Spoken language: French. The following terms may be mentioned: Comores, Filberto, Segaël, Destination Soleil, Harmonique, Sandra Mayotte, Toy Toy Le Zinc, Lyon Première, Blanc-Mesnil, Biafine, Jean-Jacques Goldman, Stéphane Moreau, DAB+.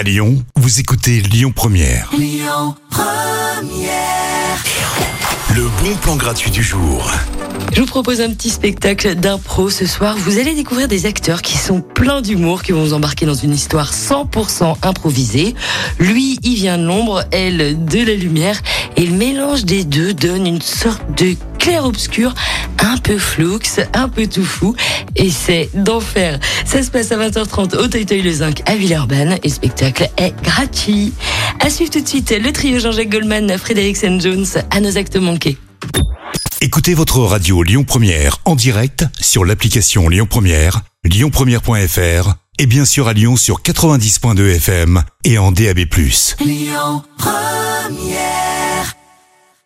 À Lyon, vous écoutez Lyon Première. Lyon Première. Le bon plan gratuit du jour. Je vous propose un petit spectacle d'impro ce soir. Vous allez découvrir des acteurs qui sont pleins d'humour, qui vont vous embarquer dans une histoire 100% improvisée. Lui, il vient de l'ombre, elle de la lumière. Et le mélange des deux donne une sorte de clair-obscur, un peu floux, un peu tout fou. Et c'est d'enfer. Ça se passe à 20h30 au Toy Toy Le Zinc à Villeurbanne. Et le spectacle est gratuit. À suivre tout de suite le trio Jean-Jacques Goldman, Frédéric Jones, à nos actes manqués. Écoutez votre radio Lyon Première en direct sur l'application Lyon Première, lyonpremière.fr et bien sûr à Lyon sur 90.2 FM et en DAB+. Lyon Première.